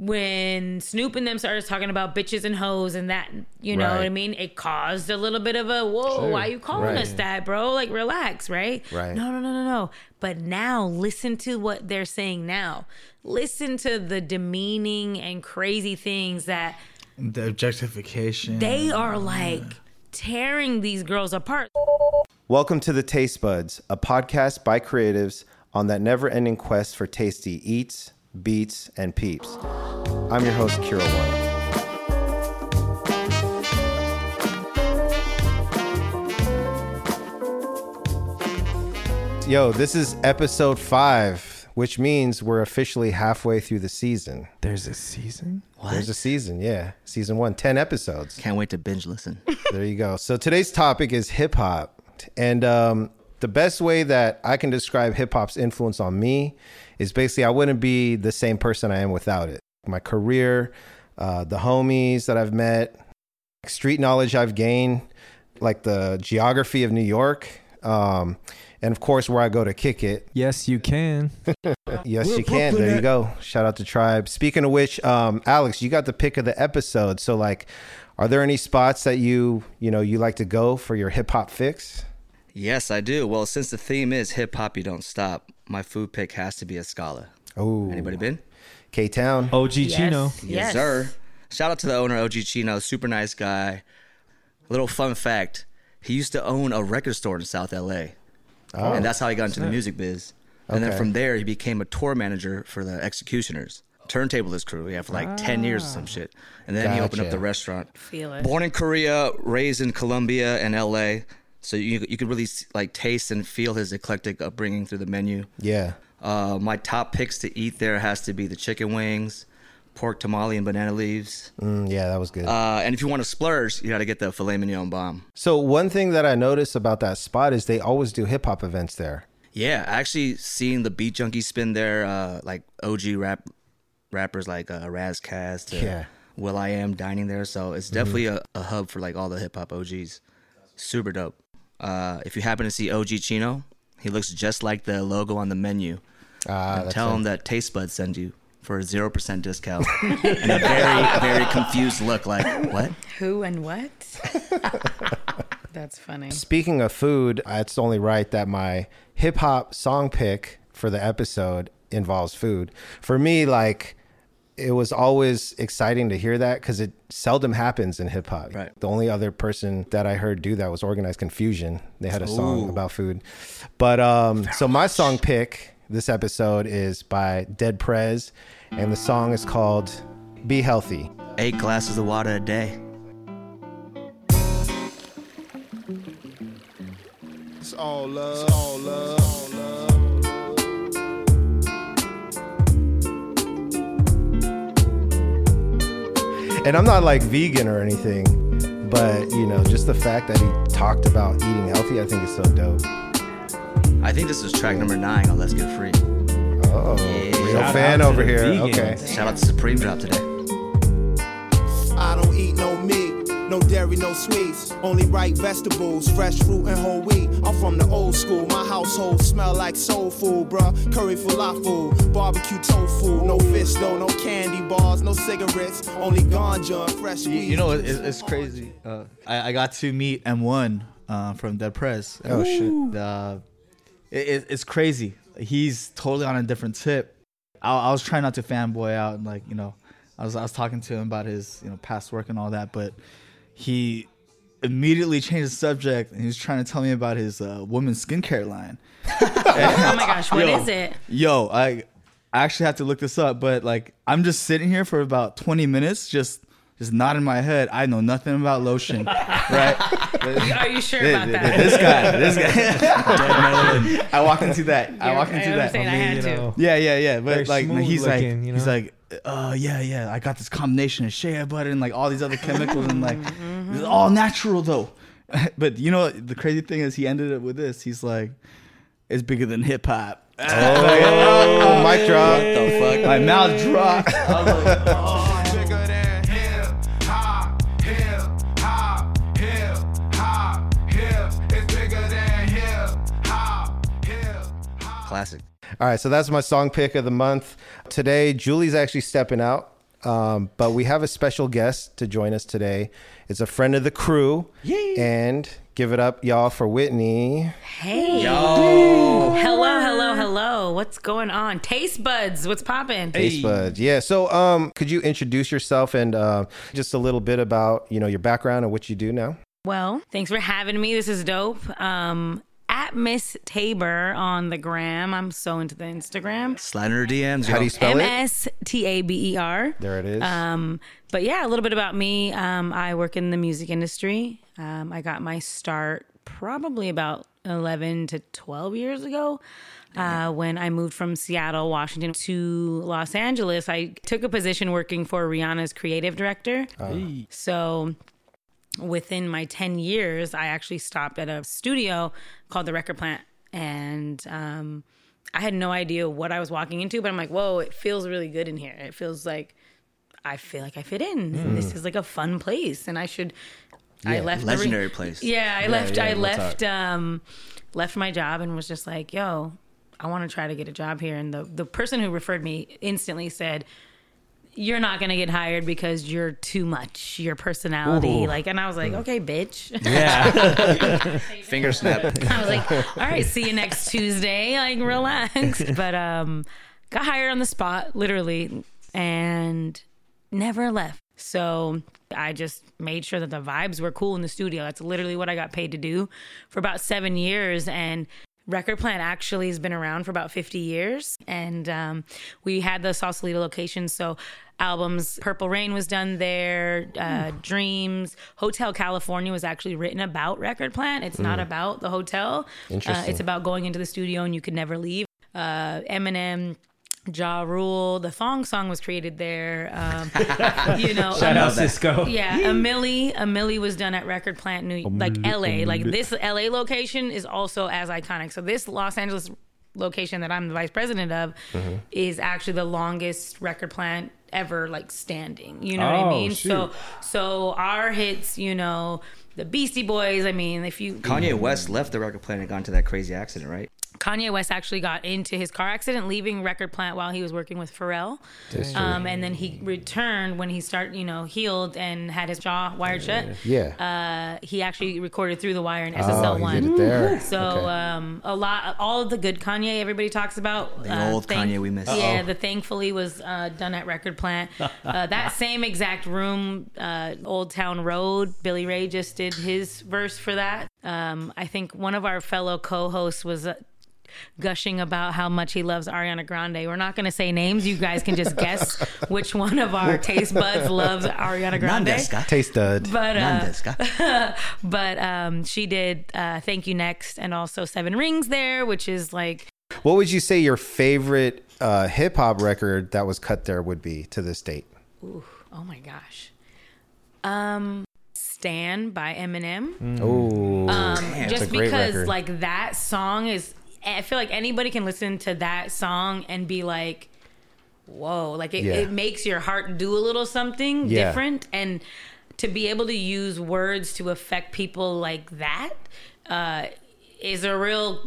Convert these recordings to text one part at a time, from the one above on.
when Snoop and them started talking about bitches and hoes and that, you know what I mean? It caused a little bit of a, whoa, why are you calling us that, bro? Like, relax, right? No. But now, listen to what they're saying now. Listen to the demeaning and crazy things that... The objectification. They are, like, tearing these girls apart. Welcome to The Taste Buds, a podcast by creatives on that never-ending quest for tasty eats, beats, and peeps. I'm your host, Kira One. Yo, this is episode 5, which means we're officially halfway through the season. There's a season? What? There's a season, yeah. Season 1, 10 episodes. Can't wait to binge listen. There you go. So today's topic is hip-hop. And the best way that I can describe hip-hop's influence on me is basically I wouldn't be the same person I am without it. My career, the homies that I've met, street knowledge I've gained, like the geography of New York, and of course where I go to kick it. Yes, you can. Yes, you can. There you go. Shout out to Tribe. Speaking of which, Alex, you got the pick of the episode. So like, are there any spots that you like to go for your hip hop fix? Yes, I do. Well, since the theme is hip hop, you don't stop. My food pick has to be Escala. Oh, anybody been? K-Town. OG Chino. Yes, sir. Shout out to the owner, OG Chino. Super nice guy. Little fun fact. He used to own a record store in South L.A. Oh, and that's how he got into the music biz. And then from there, he became a tour manager for the Executioners. Turntablist crew. Yeah, for like 10 years or some shit. And then he opened up the restaurant. Feel it. Born in Korea, raised in Colombia and L.A., so you could really like taste and feel his eclectic upbringing through the menu. Yeah. My top picks to eat there has to be the chicken wings, pork tamale, and banana leaves. Yeah, that was good. And if you want to splurge, you got to get the filet mignon bomb. So one thing that I noticed about that spot is they always do hip hop events there. Yeah, actually seeing the Beat Junkies spin there, like OG rappers like Ras Kass to Will.i.am dining there. So it's definitely a hub for like all the hip hop OGs. Super dope. If you happen to see OG Chino, he looks just like the logo on the menu. And tell him that Taste Bud sent you for a 0% discount. And a very, very confused look like, what? Who and what? That's funny. Speaking of food, it's only right that my hip-hop song pick for the episode involves food. For me, like, it was always exciting to hear that because it seldom happens in hip hop. Right. The only other person that I heard do that was Organized Confusion. They had a song about food. But so my song pick this episode is by Dead Prez, and the song is called Be Healthy. 8 glasses of water a day. It's all love. It's all love. It's all love. And I'm not like vegan or anything, but you know, just the fact that he talked about eating healthy, I think is so dope. I think this is track number 9 on Let's Get Free. Oh, yeah. Real fan over here. Vegan. Okay. Shout out to Supreme Drop today. I don't eat no meat, no dairy, no sweets, only right vegetables, fresh fruit and whole wheat. I'm from the old school, my household smell like soul food, bruh. Curry falafel, barbecue tofu, no fish though, no candy bars, no cigarettes, only ganja, fresh weed. You know, it's crazy. I got to meet M1 from Dead Prez. Oh, shit. It's crazy. He's totally on a different tip. I was trying not to fanboy out and like, you know, I was talking to him about his, you know, past work and all that, but he immediately changed the subject and he was trying to tell me about his women's skincare line. Oh my gosh, what is it? Yo, I actually have to look this up, but like I'm just sitting here for about 20 minutes just nodding my head. I know nothing about lotion, right? Are you sure about that? This guy. I walk into that. I walk into that. Yeah. But like he's looking, like, you know? He's like, yeah. I got this combination of shea butter and like all these other chemicals and like it's all natural though. But you know the crazy thing is he ended up with this. He's like, it's bigger than hip hop. Oh, mic drop. What the fuck? My mouth dropped. I was like, oh. Classic. All right, so that's my song pick of the month. Today, Julie's actually stepping out But we have a special guest to join us today. It's a friend of the crew. Yay. And give it up, y'all, for Whitney. Hey. Yo. Hello, hello, hello. What's going on? Taste buds. What's popping? Taste buds. Yeah. So could you introduce yourself and just a little bit about, you know, your background and what you do now? Well, thanks for having me. This is dope. At Miss Tabor on the gram. I'm so into the Instagram. Slide her DMs. How do you spell it? MSTABER. There it is. But yeah, a little bit about me. I work in the music industry. I got my start probably about 11 to 12 years ago. When I moved from Seattle, Washington to Los Angeles, I took a position working for Rihanna's creative director. So within my 10 years, I actually stopped at a studio called the Record Plant, and I had no idea what I was walking into, but I'm like, whoa, it feels really good in here. It feels like I feel like I fit in. Mm. This is like a fun place, and I should... Yeah, I left legendary place. Yeah, I left my job and was just like, yo, I want to try to get a job here. And the person who referred me instantly said, you're not going to get hired because you're too much, your personality. Ooh. And I was like, okay, bitch. Yeah. Finger snap. I was like, all right, see you next Tuesday. Like, relax. But got hired on the spot, literally, and never left. So I just made sure that the vibes were cool in the studio. That's literally what I got paid to do for about 7 years. And Record Plant actually has been around for about 50 years. And we had the Sausalito location, so... albums Purple Rain was done there, Dreams, Hotel California was actually written about Record Plant. It's not about the hotel. It's about going into the studio and you could never leave. Eminem, Ja Rule, the Thong Song was created there. You know, shout out Cisco. Yeah, Millie was done at Record Plant, LA. Like this LA location is also as iconic. So this Los Angeles location that I'm the vice president of is actually the longest Record Plant ever, standing, you know what I mean? Shoot. So our hits, you know, the Beastie Boys, I mean, if you... Kanye West left the Record Plant and got into that crazy accident, right? Kanye West actually got into his car accident, leaving Record Plant while he was working with Pharrell. And then he returned when he healed and had his jaw wired shut. Yeah. He actually recorded through the wire in SSL one. He did it there. So all of the good Kanye everybody talks about. The old Kanye we missed. Yeah, the Thankfully was done at Record Plant. That same exact room, Old Town Road, Billy Ray just did his verse for that. I think one of our fellow co-hosts was... gushing about how much he loves Ariana Grande. We're not going to say names. You guys can just guess which one of our taste buds loves Ariana Grande. Taste bud. But she did Thank You Next and also Seven Rings there, which is like... What would you say your favorite hip-hop record that was cut there would be to this date? Ooh, oh my gosh. Stan by Eminem. Ooh, just because record. That song is... I feel like anybody can listen to that song and be like, whoa, it makes your heart do a little something different. And to be able to use words to affect people like that is a real,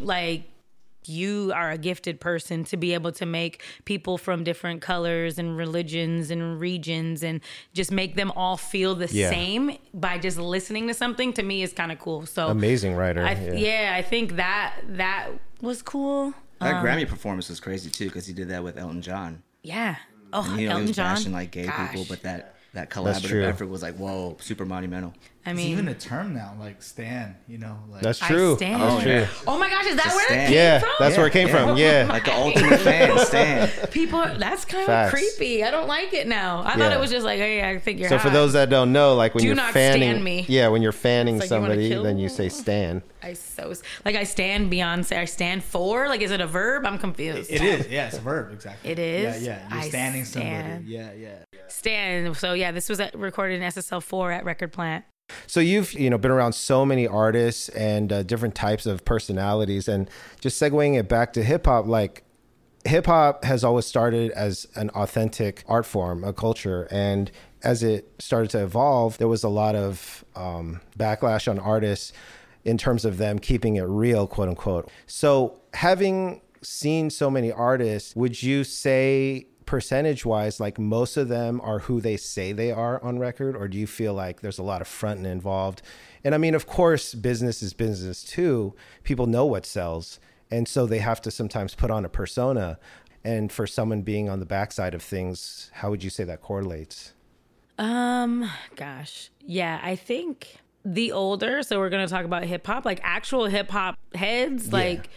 you are a gifted person to be able to make people from different colors and religions and regions and just make them all feel the same by just listening to something, to me is kind of cool. So amazing writer. I think that was cool. That Grammy performance was crazy too, because he did that with Elton John. Yeah. Oh, and, Elton he was John. Bashing, gay people, but that collaborative effort was whoa, super monumental. I mean, it's even a term now, Stan, you know. That's true. I Stan. Oh, yeah. Oh my gosh, is that where it came from? Yeah, that's where it came from. Yeah. The ultimate fan, Stan. People, that's kind of creepy. I don't like it now. I thought it was just hey, I think you're hot. So for those that don't know, when you're fanning. Do not stan me. Yeah, when you're fanning somebody, you then you say Stan. I stand Beyonce. I stand for. Is it a verb? I'm confused. It is. Yeah, it's a verb. Exactly. It is. Yeah, yeah. You're standing somebody. Yeah. Stan. So yeah, this was recorded in SSL4 at Record Plant. So you've been around so many artists and different types of personalities, and just segueing it back to hip hop, hip hop has always started as an authentic art form, a culture, and as it started to evolve, there was a lot of backlash on artists in terms of them keeping it real, quote unquote. So having seen so many artists, would you say percentage wise, like most of them are who they say they are on record, or do you feel like there's a lot of fronting involved? And I mean, of course, business is business too. People know what sells. And so they have to sometimes put on a persona. And for someone being on the backside of things, how would you say that correlates? Gosh. Yeah, I think the older, so we're going to talk about hip hop, like actual hip hop heads, yeah. like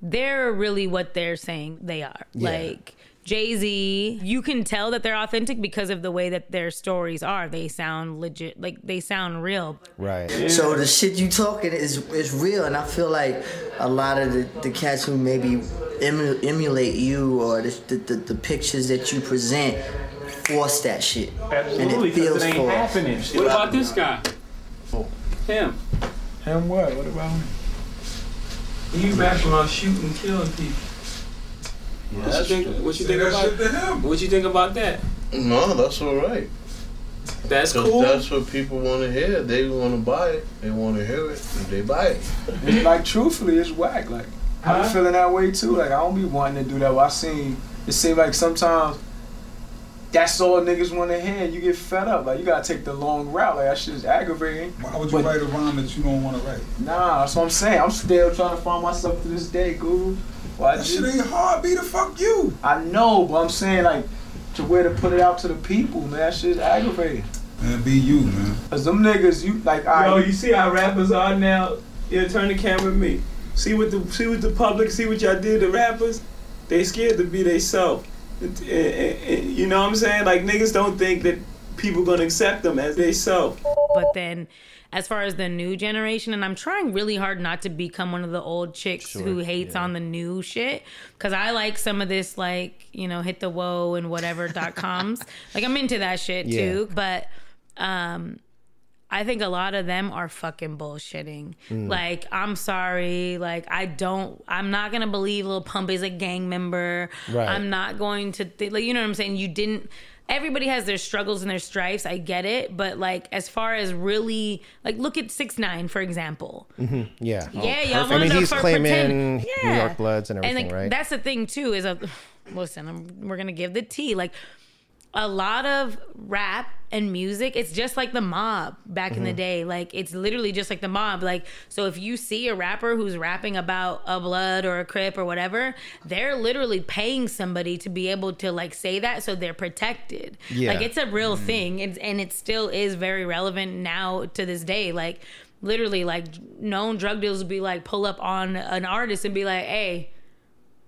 they're really what they're saying they are. Yeah. Like Jay-Z, you can tell that they're authentic because of the way that their stories are. They sound legit, like they sound real. Right. So the shit you talking is real. And I feel like a lot of the cats who maybe emulate you or the pictures that you present force that shit. Absolutely, and it feels it ain't happening. What about this guy? Him. Him what? What about him? You back around shooting, killing people. Yeah, what, what you think about that? No, that's all right. That's cool. That's what people want to hear. They want to buy it. They want to hear it. And they buy it. Like, truthfully, it's whack. Like, I'm feeling that way, too. Like, I don't be wanting to do that. Well, it seems like sometimes that's all niggas want to hear. You get fed up. Like, you got to take the long route. Like, that shit is aggravating. Why would you write a rhyme that you don't want to write? Nah, that's what I'm saying. I'm still trying to find myself to this day, guru. Well, that shit ain't hard, be the fuck you. I know, but I'm saying, like, to where to put it out to the people, man. That shit's aggravating. Man, be you, man. Cause them niggas, you, like, yo, you see how rappers are now? Yeah, turn the camera at me. See what the public, see what y'all did to rappers? They scared to be they self. You know what I'm saying? Like, niggas don't think that people gonna accept them as they self. But then, as far as the new generation, and I'm trying really hard not to become one of the old chicks who hates on the new shit, because I like some of this, like, you know, hit the whoa and whatever.coms. Like, I'm into that shit, too. But I think a lot of them are fucking bullshitting. Like, I'm sorry. Like, I'm not going to believe Lil Pump is a gang member. Right. I'm not going to, like, you know what I'm saying? You didn't. Everybody has their struggles and their stripes. I get it. But, like, as far as really, like, look at 6ix9ine, for example. Mm-hmm. Yeah. Yeah, y'all want to know he's claiming New York Bloods and everything, and, like, right? That's the thing, too, is, listen, we're going to give the tea. Like, a lot of rap and music, it's just like the mob back in the day. Like, it's literally just like the mob. Like, so if you see a rapper who's rapping about a blood or a crip or whatever, they're literally paying somebody to be able to, like, say that, so they're protected. Yeah. Like, it's a real thing. And it still is very relevant now to this day. Like, literally, like, known drug dealers would be like, pull up on an artist and be like, hey,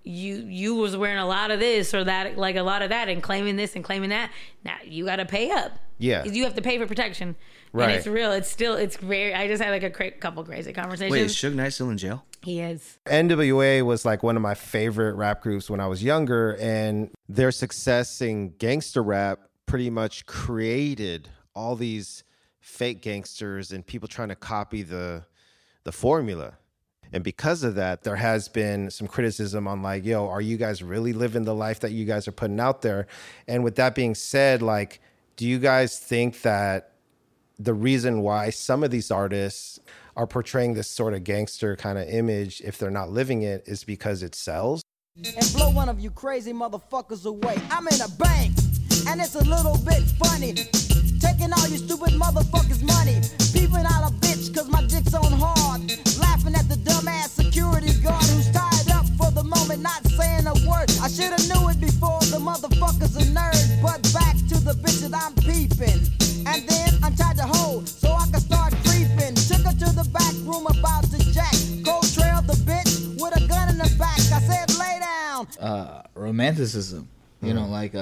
you was wearing a lot of this or that, like a lot of that, and claiming this and claiming that. Now you got to pay up. Yeah. You have to pay for protection. Right. And it's real. It's still, it's very, I just had like a couple crazy conversations. Wait, is Suge Knight still in jail? He is. NWA was like one of my favorite rap groups when I was younger, and their success in gangster rap pretty much created all these fake gangsters and people trying to copy the formula. And because of that, there has been some criticism on, like, yo, are you guys really living the life that you guys are putting out there? And with that being said, like, do you guys think that the reason why some of these artists are portraying this sort of gangster kind of image, if they're not living it, is because it sells? And blow one of you crazy motherfuckers away. I'm in a bank, and it's a little bit funny. Taking all you stupid motherfuckers' money. Peeping out a bitch, cause my dick's on hard. Laughing at the dumbass security guard who's tied up for the moment, not saying a word. I shoulda knew it before, the motherfucker's a nerd. But back to the bitch that I'm peeping. And then untied the hole so I could start creeping. Took her to the back room about to jack. Cold trailed the bitch with a gun in the back. I said, lay down. Romanticism. You know, like,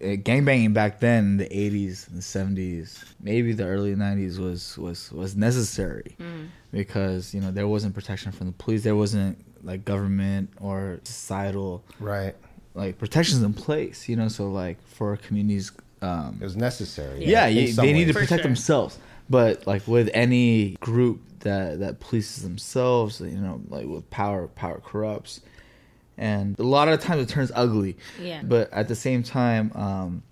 gangbanging back then, the 80s, the 70s, maybe the early 90s was necessary because, you know, there wasn't protection from the police. There wasn't, like, government or societal, right, like, protections in place, you know. So, like, for communities, it was necessary. Yeah, they need to protect themselves. But, like, with any group that polices themselves, you know, like, with power corrupts. And a lot of times it turns ugly. Yeah. But at the same time,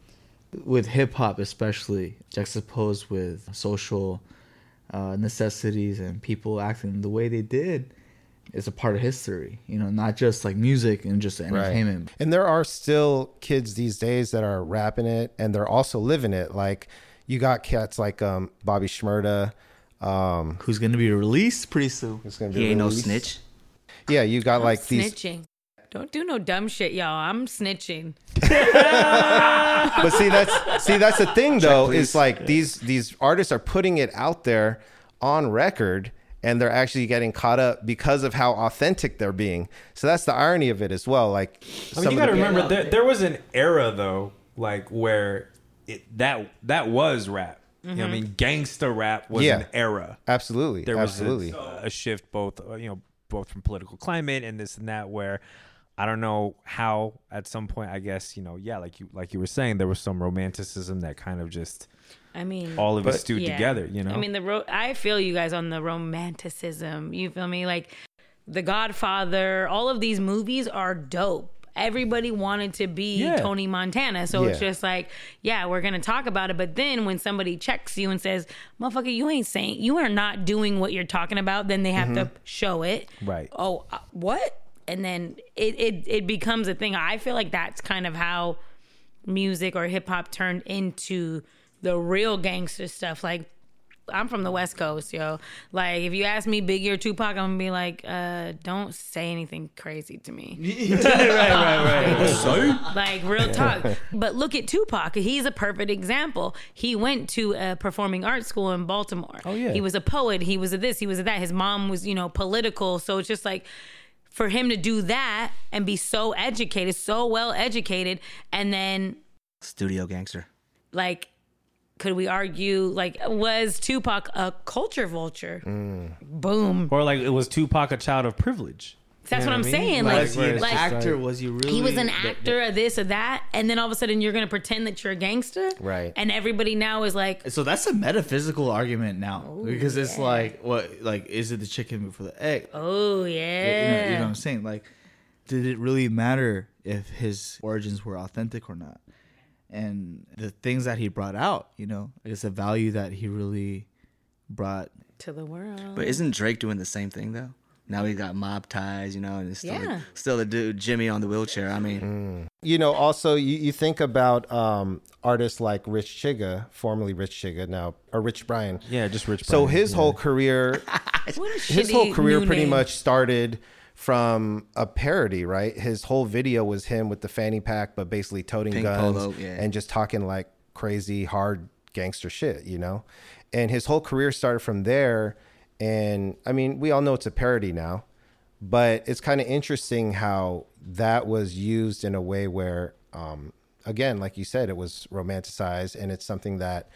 with hip-hop especially, juxtaposed with social necessities and people acting the way they did, it's a part of history, you know, not just like music and just entertainment. Right. And there are still kids these days that are rapping it and they're also living it. Like you got cats like Bobby Shmurda, who's going to be released pretty soon. It's gonna be he ain't no snitch. Yeah, you got like these. Snitching. Don't do no dumb shit, y'all. I'm snitching. But see that's the thing though. Is like these artists are putting it out there on record. And they're actually getting caught up because of how authentic they're being. So that's the irony of it as well. Like, I mean, you got to remember, there was an era, though, like where that was rap. Mm-hmm. You know what I mean? Gangsta rap was an era. Absolutely. There was a shift both from political climate and this and that, where I don't know how at some point, I guess, you know, like you were saying, there was some romanticism that kind of just... I mean, all of us stewed together, you know? I mean, I feel you guys on the romanticism. You feel me? Like The Godfather, all of these movies are dope. Everybody wanted to be Tony Montana. So it's just like, yeah, we're going to talk about it. But then when somebody checks you and says, motherfucker, you are not doing what you're talking about. Then they have to show it. Right. Oh, what? And then it becomes a thing. I feel like that's kind of how music or hip hop turned into the real gangster stuff. Like, I'm from the West Coast, yo. Like, if you ask me Biggie or Tupac, I'm gonna be like, don't say anything crazy to me. right. So? Like, real talk. But look at Tupac. He's a perfect example. He went to a performing arts school in Baltimore. Oh, yeah. He was a poet. He was a this. He was a that. His mom was, political. So it's just like, for him to do that and be so educated, so well educated, and then... Studio gangster. Like... Could we argue, like, was Tupac a culture vulture? Mm. Boom. Or, like, it was Tupac a child of privilege? That's what I'm saying. Like, actor, was you really? He was an actor, of this or that, and then all of a sudden you're going to pretend that you're a gangster? Right. And everybody now is like... So that's a metaphysical argument now. Oh, because it's like, what? Like, is it the chicken before the egg? Oh, yeah. You know what I'm saying? Like, did it really matter if his origins were authentic or not? And the things that he brought out, it's a value that he really brought to the world. But isn't Drake doing the same thing though? Now he's got mob ties, and it's still the dude Jimmy on the wheelchair. I mean, also you think about artists like Rich Chigga, formerly Rich Chigga, now or Rich Brian. Yeah, just Rich Brian. So his whole career, pretty much started from a parody, right? His whole video was him with the fanny pack, but basically toting pink guns polo, and just talking like crazy, hard gangster shit, And his whole career started from there. And I mean, we all know it's a parody now, but it's kind of interesting how that was used in a way where, again, like you said, it was romanticized, and it's something that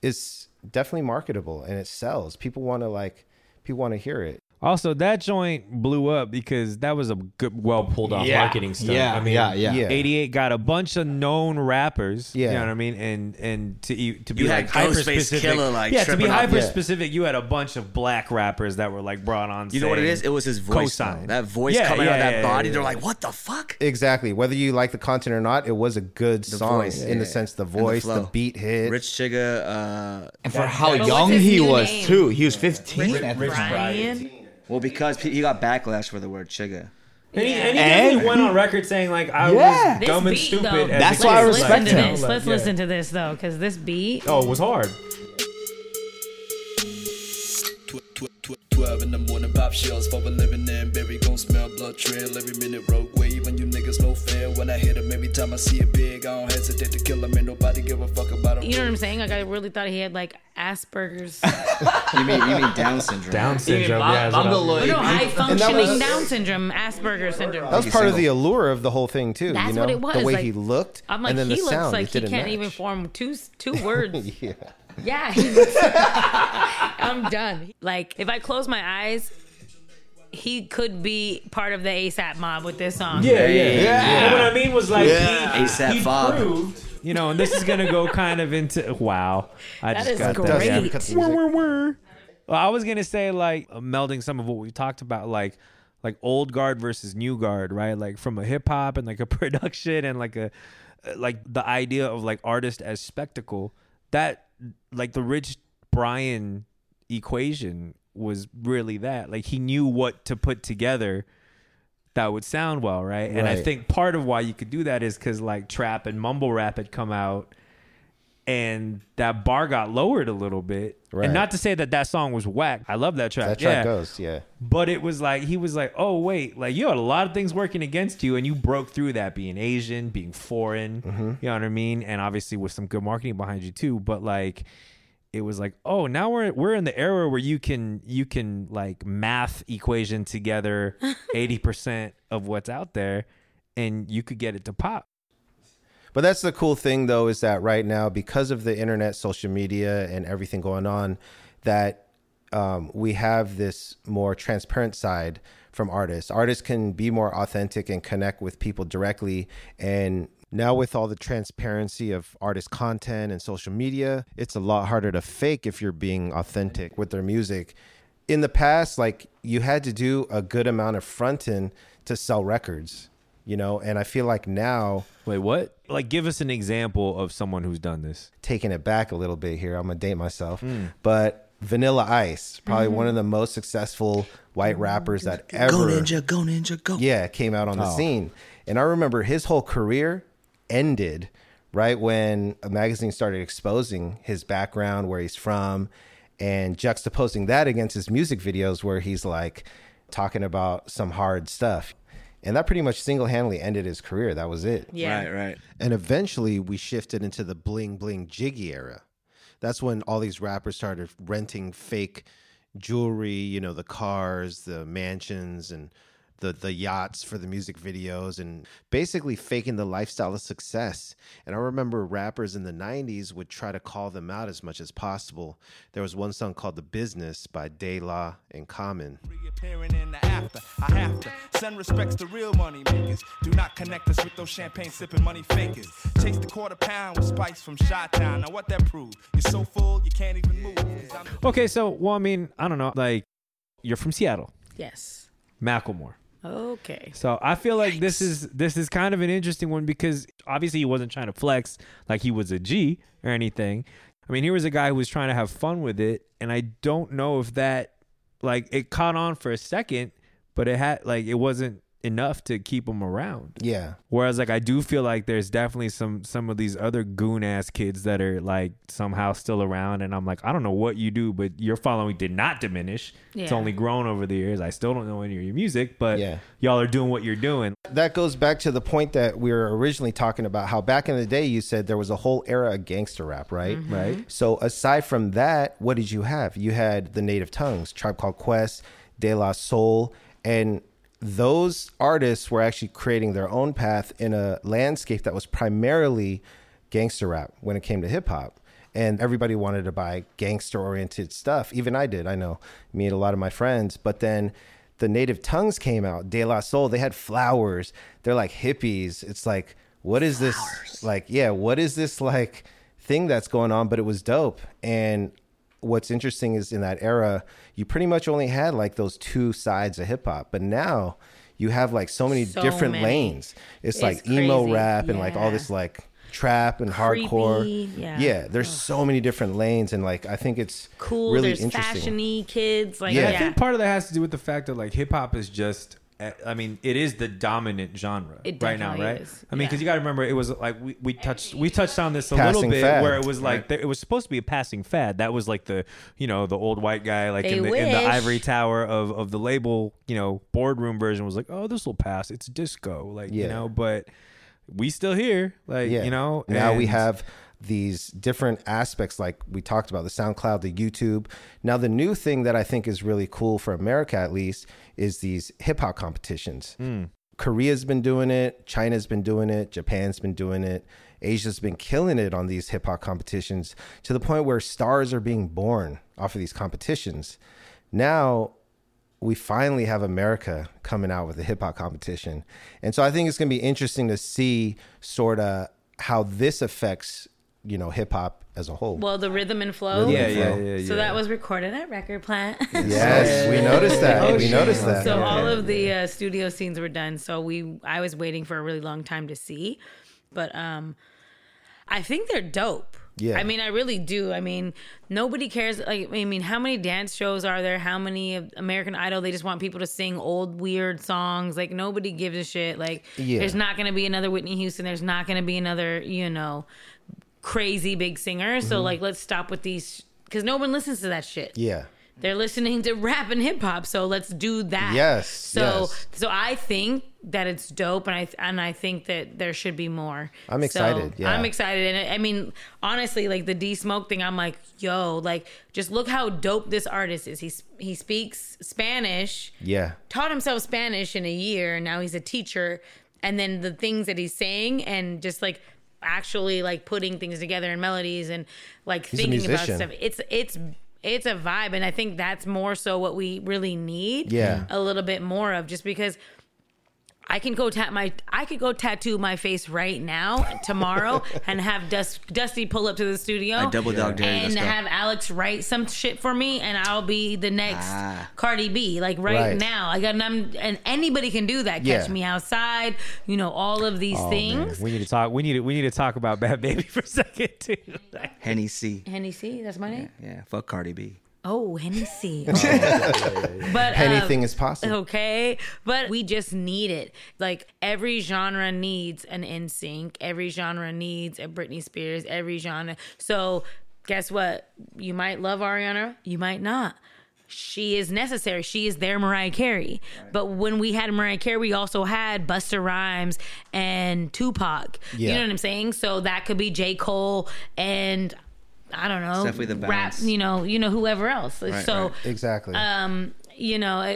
is definitely marketable and it sells. People want to hear it. Also, that joint blew up because that was a good, well pulled off marketing stuff. Yeah, I mean, 88 got a bunch of known rappers. Yeah. You know what I mean? And to be like hyper specific, Killer, like to be hyper specific, you had a bunch of black rappers that were like brought on. You know what it is? It was his voice. That voice coming out of that body. They're like, what the fuck? Exactly. Whether you like the content or not, it was a good song in the sense the voice, the beat hit. Rich Chigga, and for how young he was too, he was 15 at the time. Well, because he got backlash for the word Chigga. And he went on record saying, like, I was dumb and stupid. Though, that's why I respect him. Let's listen to this, though, because this beat... Oh, it was hard. 12 in the morning, pop shells for a living and baby gon' smell blood trail every minute road wave and you niggas no fair when I hit him every time I see a big I don't hesitate to kill him and nobody give a fuck about him. You know what I'm saying? Like I really thought he had like Asperger's. you mean Down syndrome. Down syndrome, high functioning Down syndrome, Asperger's syndrome. That was part of the allure of the whole thing too. That's what it was. The way he looked. I'm like, and then he looks sound, like he can't even form two words. Yeah, I'm done. Like, if I close my eyes, he could be part of the ASAP mob with this song. Yeah. And what I mean was like, ASAP mob proved, and this is going to go kind of into, wow. That is great. Well, I was going to say like melding some of what we talked about, like old guard versus new guard, right? Like from a hip hop and like a production and like the idea of like artist as spectacle, that like the Rich Brian equation was really that. Like, he knew what to put together that would sound well, right? And I think part of why you could do that is because, like, trap and mumble rap had come out, and that bar got lowered a little bit. Right. And not to say that that song was whack. I love that track. That track goes, yeah. But it was like, he was like, oh, wait, like, you had a lot of things working against you, and you broke through that, being Asian, being foreign, you know what I mean? And obviously with some good marketing behind you too. But, like, it was like, oh, now we're in the era where you can like math equation together 80% of what's out there, and you could get it to pop. But that's the cool thing, though, is that right now, because of the internet, social media, and everything going on, that we have this more transparent side from artists. Artists can be more authentic and connect with people directly. And now with all the transparency of artist content and social media, it's a lot harder to fake if you're being authentic with their music. In the past, like, you had to do a good amount of fronting to sell records. You know, and I feel like now... Wait, what? Like, give us an example of someone who's done this. Taking it back a little bit here. I'm going to date myself. But Vanilla Ice, probably one of the most successful white rappers that ever... Go, Ninja, go. Yeah, came out on the scene. And I remember his whole career ended right when a magazine started exposing his background, where he's from, and juxtaposing that against his music videos where he's, like, talking about some hard stuff. And that pretty much single-handedly ended his career. That was it. Yeah. Right. And eventually we shifted into the bling bling jiggy era. That's when all these rappers started renting fake jewelry, you know, the cars, the mansions, and the yachts for the music videos, and basically faking the lifestyle of success. And I remember rappers in the 90s would try to call them out as much as possible. There was one song called The Business by De La and Common. Reappearing in the after, I have to send respects to real money makers. Do not connect us with those champagne sipping money fakers. Chase the quarter pound with spice from Chi-Town. Now what that prove? You're so full you can't even move. Okay, so, well, I mean, I don't know, like, you're from Seattle. Yes. Macklemore. Okay. So I feel like this is kind of an interesting one, because obviously he wasn't trying to flex like he was a G or anything. I mean, here was a guy who was trying to have fun with it, and I don't know if that, like, it caught on for a second, but it had, like, it wasn't enough to keep him around. Yeah. Whereas, like, I do feel like there's definitely some of these other goon ass kids that are, like, somehow still around, and I'm like, I don't know what you do, but your following did not diminish. Yeah. It's only grown over the years. I still don't know any of your music, but y'all are doing what you're doing. That goes back to the point that we were originally talking about, how back in the day you said there was a whole era of gangster rap, right? Mm-hmm. Right. So aside from that, what did you have? You had the Native Tongues, Tribe Called Quest, De La Soul, and those artists were actually creating their own path in a landscape that was primarily gangster rap when it came to hip hop. And everybody wanted to buy gangster oriented stuff. Even I did. I know, me and a lot of my friends. But then the Native Tongues came out, De La Soul, they had flowers. They're like hippies. It's like, what is flowers. This? Like, yeah, what is this like thing that's going on? But it was dope. And what's interesting is in that era, you pretty much only had like those two sides of hip hop, but now you have like so many different lanes. It's like crazy. Emo rap and like all this like trap and creepy. Hardcore. Yeah, there's so many different lanes, and like I think it's cool. Really there's interesting. Fashion-y kids. Like, I think part of that has to do with the fact that like hip hop is just. I mean, it is the dominant genre right now, right? Is. I mean, because you got to remember, it was like we touched on this a passing little bit fad, where it was like right? It was supposed to be a passing fad. That was like the, you know, the old white guy like in the ivory tower of the label, you know, boardroom version was like, oh, this will pass. It's disco, like you know, but we still here, like you know. Now we have these different aspects, like we talked about the SoundCloud, the YouTube. Now the new thing that I think is really cool for America, at least, is these hip hop competitions. Korea's been doing it. China's been doing it. Japan's been doing it. Asia's been killing it on these hip hop competitions, to the point where stars are being born off of these competitions. Now we finally have America coming out with a hip hop competition. And so I think it's going to be interesting to see sort of how this affects, you know, hip hop as a whole. Well, the Rhythm and Flow. Yeah. So that was recorded at Record Plant. Yes, we noticed that. We noticed that. So all of the studio scenes were done. So I was waiting for a really long time to see, but I think they're dope. Yeah. I mean, I really do. I mean, nobody cares. Like, I mean, how many dance shows are there? How many American Idol? They just want people to sing old, weird songs. Like, nobody gives a shit. Like, there's not going to be another Whitney Houston. There's not going to be another, you know, crazy big singer. So, like, let's stop with these, because no one listens to that shit. Yeah. They're listening to rap and hip hop, so let's do that. Yes. So I think that it's dope, and I think that there should be more. I'm excited. So, yeah. I'm excited, and I mean, honestly, like the D Smoke thing, I'm like, yo, like just look how dope this artist is. He speaks Spanish. Yeah. Taught himself Spanish in a year, and now he's a teacher. And then the things that he's saying, and just like actually like putting things together in melodies, and like he's thinking about stuff. It's a vibe, and I think that's more so what we really need. Yeah. A little bit more of, just because I can go tattoo my face right now tomorrow and have Dusty pull up to the studio. I double dog dare you. And have Alex write some shit for me, and I'll be the next Cardi B. Like right now, I got and anybody can do that. Catch me outside, you know, all of these things. Man. We need to talk. We need to talk about Bad Baby for a second too. Hennessy, that's my name. Yeah, fuck Cardi B. Oh, Hennessy. But anything is possible. Okay. But we just need it. Like every genre needs an NSYNC. Every genre needs a Britney Spears. Every genre. So guess what? You might love Ariana. You might not. She is necessary. She is their Mariah Carey. Right. But when we had Mariah Carey, we also had Busta Rhymes and Tupac. Yeah. You know what I'm saying? So that could be J. Cole and... I don't know, definitely the balance. Rap, you know, whoever else. Right, so exactly, you know,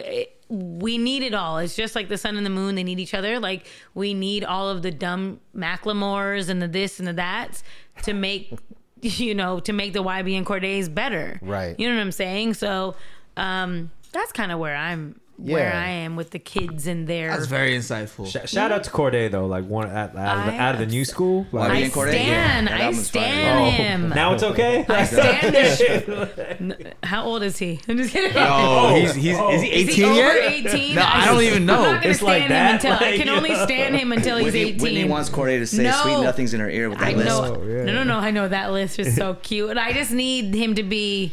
we need it all. It's just like the sun and the moon; they need each other. Like we need all of the dumb Macklemores and the this and the that to make, you know, to make the YB and Cordaes better. Right. You know what I'm saying? So that's kind of where I'm. Yeah. Where I am with the kids in there. That's very insightful. Shout out to Cordae though, like one out of the new school. Like, I stan him. Oh, now it's okay. I stan this shit. How old is he? I'm just kidding. No, is he 18 is he yet? 18? No, I don't even know. I'm not gonna it's like that. Until, like, I can only stan him until he's 18. Whitney wants Cordae to say sweet nothings in her ear with that list. Oh, yeah. No. I know that list is so cute. I just need him to be.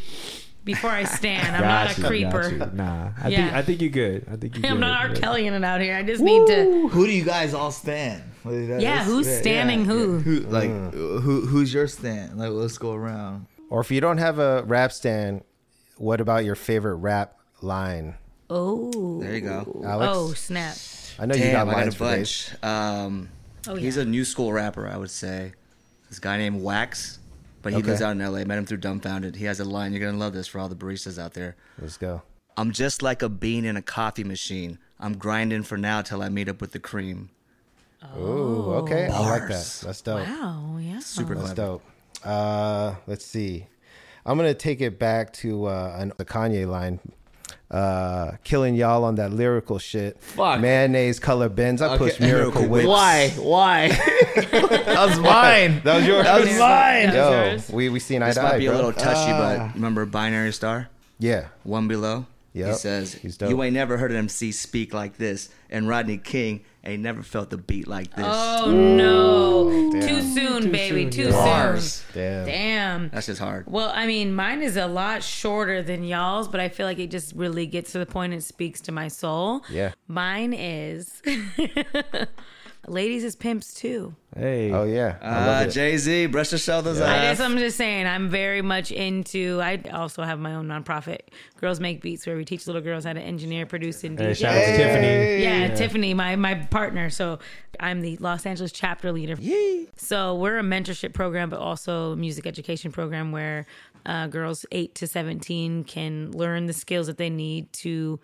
Before I stand, I'm not a creeper. Nah, I think you're good. I think I'm not R. Kelly-ing it out here. I just need to. Who do you guys all stand? Yeah, who's standing who? Who's your stand? Like, let's go around. Or if you don't have a rap stand, what about your favorite rap line? Oh, there you go, Alex. Oh snap! I know you got mine a bunch. He's a new school rapper, I would say. This guy named Wax. But he lives out in LA. Met him through Dumbfounded. He has a line. You're going to love this for all the baristas out there. Let's go. I'm just like a bean in a coffee machine. I'm grinding for now till I meet up with the cream. Oh, ooh, okay. Bars. I like that. That's dope. Wow, yeah. Super clever. That's dope. Let's see. I'm going to take it back to the Kanye line. Killing y'all on that lyrical shit. Fuck. Mayonnaise, color bends. I push miracle whips. Why? That was mine. That was yours. That was mine. Yo, we seen eye to eye. This might be a little touchy, but remember Binary Star? Yeah. One Below? Yeah. He says, you ain't never heard an MC speak like this. And Rodney King ain't never felt the beat like this. Oh, no. Damn. Too soon, baby. Too soon. Bars. Damn. That's just hard. Well, I mean, mine is a lot shorter than y'all's, but I feel like it just really gets to the point and speaks to my soul. Yeah. Mine is... Ladies is pimps too. Hey. Oh yeah. Jay-Z, brush your shoulders off. I'm just saying, I'm very much into. I also have my own nonprofit, Girls Make Beats, where we teach little girls how to engineer, produce, and DJ. Shout out to Tiffany. Yeah, Tiffany, my partner. So I'm the Los Angeles chapter leader. Yay. So we're a mentorship program, but also a music education program where girls 8 to 17 can learn the skills that they need to.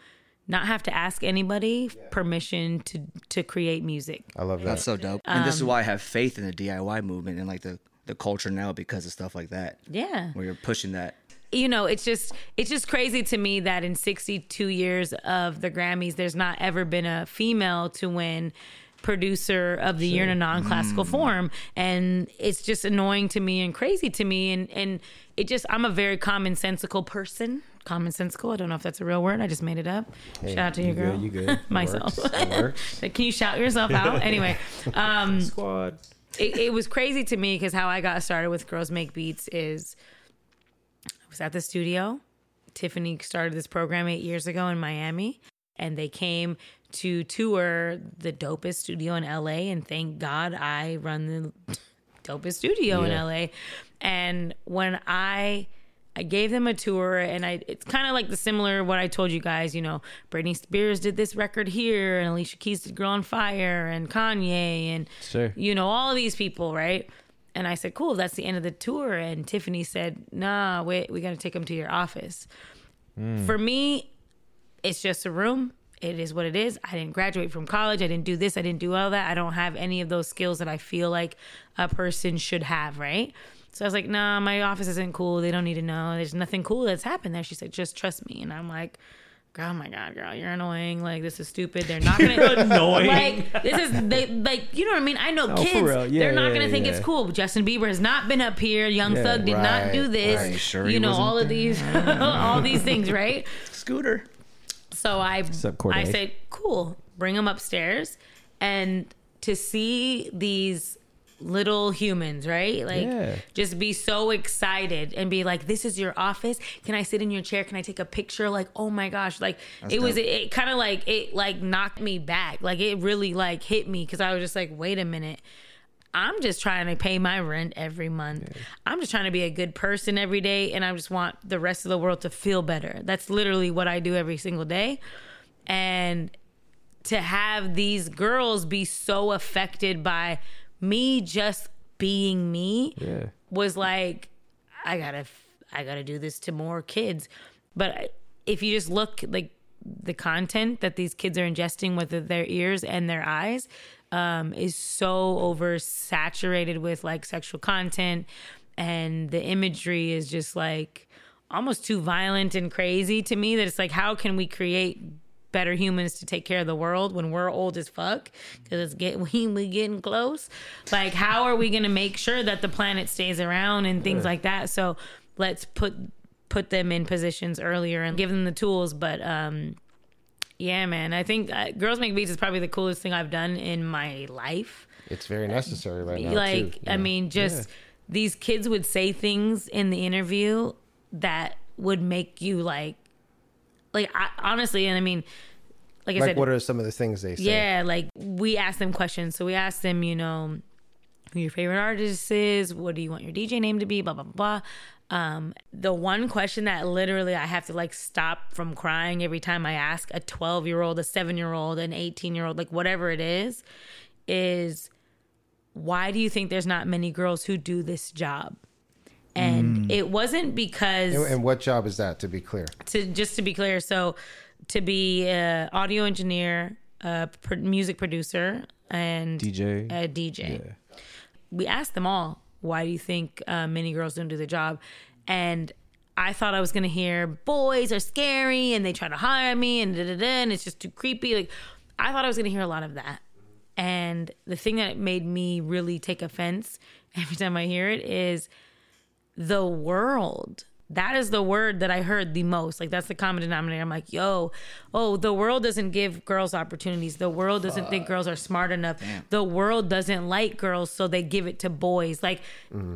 Not have to ask anybody permission to create music. I love that. That's so dope. And this is why I have faith in the DIY movement and like the culture now because of stuff like that. Yeah. Where you're pushing that. You know, it's just crazy to me that in 62 years of the Grammys, there's not ever been a female to win producer of the year in a non-classical form. And it's just annoying to me and crazy to me. And it just, I'm a very commonsensical person. Commonsensical. I don't know if that's a real word. I just made it up. Hey, shout out to your girl. You good. Myself. It works. Can you shout yourself out? Anyway. Squad. It was crazy to me because how I got started with Girls Make Beats is I was at the studio. Tiffany started this program 8 years ago in Miami, and they came to tour the dopest studio in LA, and thank God I run the dopest studio in LA. And when I gave them a tour, and it's kind of like the similar what I told you guys, you know, Britney Spears did this record here, and Alicia Keys did Girl on Fire, and Kanye, and, you know, all of these people, right? And I said, cool, that's the end of the tour. And Tiffany said, nah, wait, we got to take them to your office. For me, it's just a room. It is what it is. I didn't graduate from college. I didn't do this. I didn't do all that. I don't have any of those skills that I feel like a person should have, right? So I was like, nah, my office isn't cool. They don't need to know. There's nothing cool that's happened there. She said, just trust me. And I'm like, oh my God, girl, you're annoying. Like, this is stupid. They're not going to. Annoying. Like, this is, you know what I mean? I know kids. Yeah, they're not going to think it's cool. Justin Bieber has not been up here. Young Thug did not do this. Sure you know, all of these, all these things, right? Scooter. So I said, cool, bring them upstairs. And to see these little humans, right? Like, just be so excited and be like, this is your office. Can I sit in your chair? Can I take a picture? Like, oh my gosh. Like, it kind of like, it like knocked me back. Like, it really like hit me because I was just like, wait a minute. I'm just trying to pay my rent every month. Yeah. I'm just trying to be a good person every day. And I just want the rest of the world to feel better. That's literally what I do every single day. And to have these girls be so affected by me just being me was like, I gotta do this to more kids. But if you just look like the content that these kids are ingesting with their ears and their eyes, is so oversaturated with like sexual content, and the imagery is just like almost too violent and crazy to me that it's like, how can we create better humans to take care of the world when we're old as fuck? Because it's we getting close. Like, how are we gonna make sure that the planet stays around and things like that? So let's put them in positions earlier and give them the tools. But yeah, man, I think Girls Make Beats is probably the coolest thing I've done in my life. It's very necessary right now, like, too. I mean, just these kids would say things in the interview that would make you like I, honestly, and I mean, like I said, what are some of the things they say? Yeah, like we asked them questions. So we asked them, you know, who your favorite artist is, what do you want your DJ name to be, blah, blah, blah. The one question that literally I have to like stop from crying every time I ask a 12-year-old, a 7-year-old, an 18-year-old, like whatever it is why do you think there's not many girls who do this job? And it wasn't because... And what job is that, to be clear? Just to be clear, so to be an audio engineer, a music producer, and... DJ. A DJ. Yeah. We asked them all, why do you think many girls don't do the job? And I thought I was going to hear, boys are scary and they try to hire me and da-da-da, and it's just too creepy. Like, I thought I was going to hear a lot of that. And the thing that made me really take offense every time I hear it is the world. That is the word that I heard the most. Like, that's the common denominator. I'm like, the world doesn't give girls opportunities. The world doesn't think girls are smart enough. Damn. The world doesn't like girls, so they give it to boys. Like,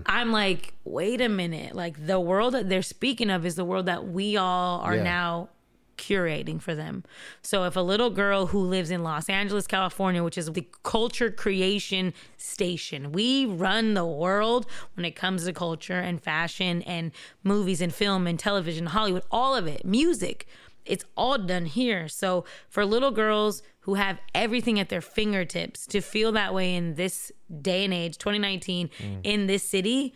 I'm like, wait a minute. Like, the world that they're speaking of is the world that we all are now curating for them. So if a little girl who lives in Los Angeles, California, which is the culture creation station, we run the world when it comes to culture and fashion and movies and film and television, Hollywood, all of it, music, it's all done here. So for little girls who have everything at their fingertips to feel that way in this day and age, 2019, in this city,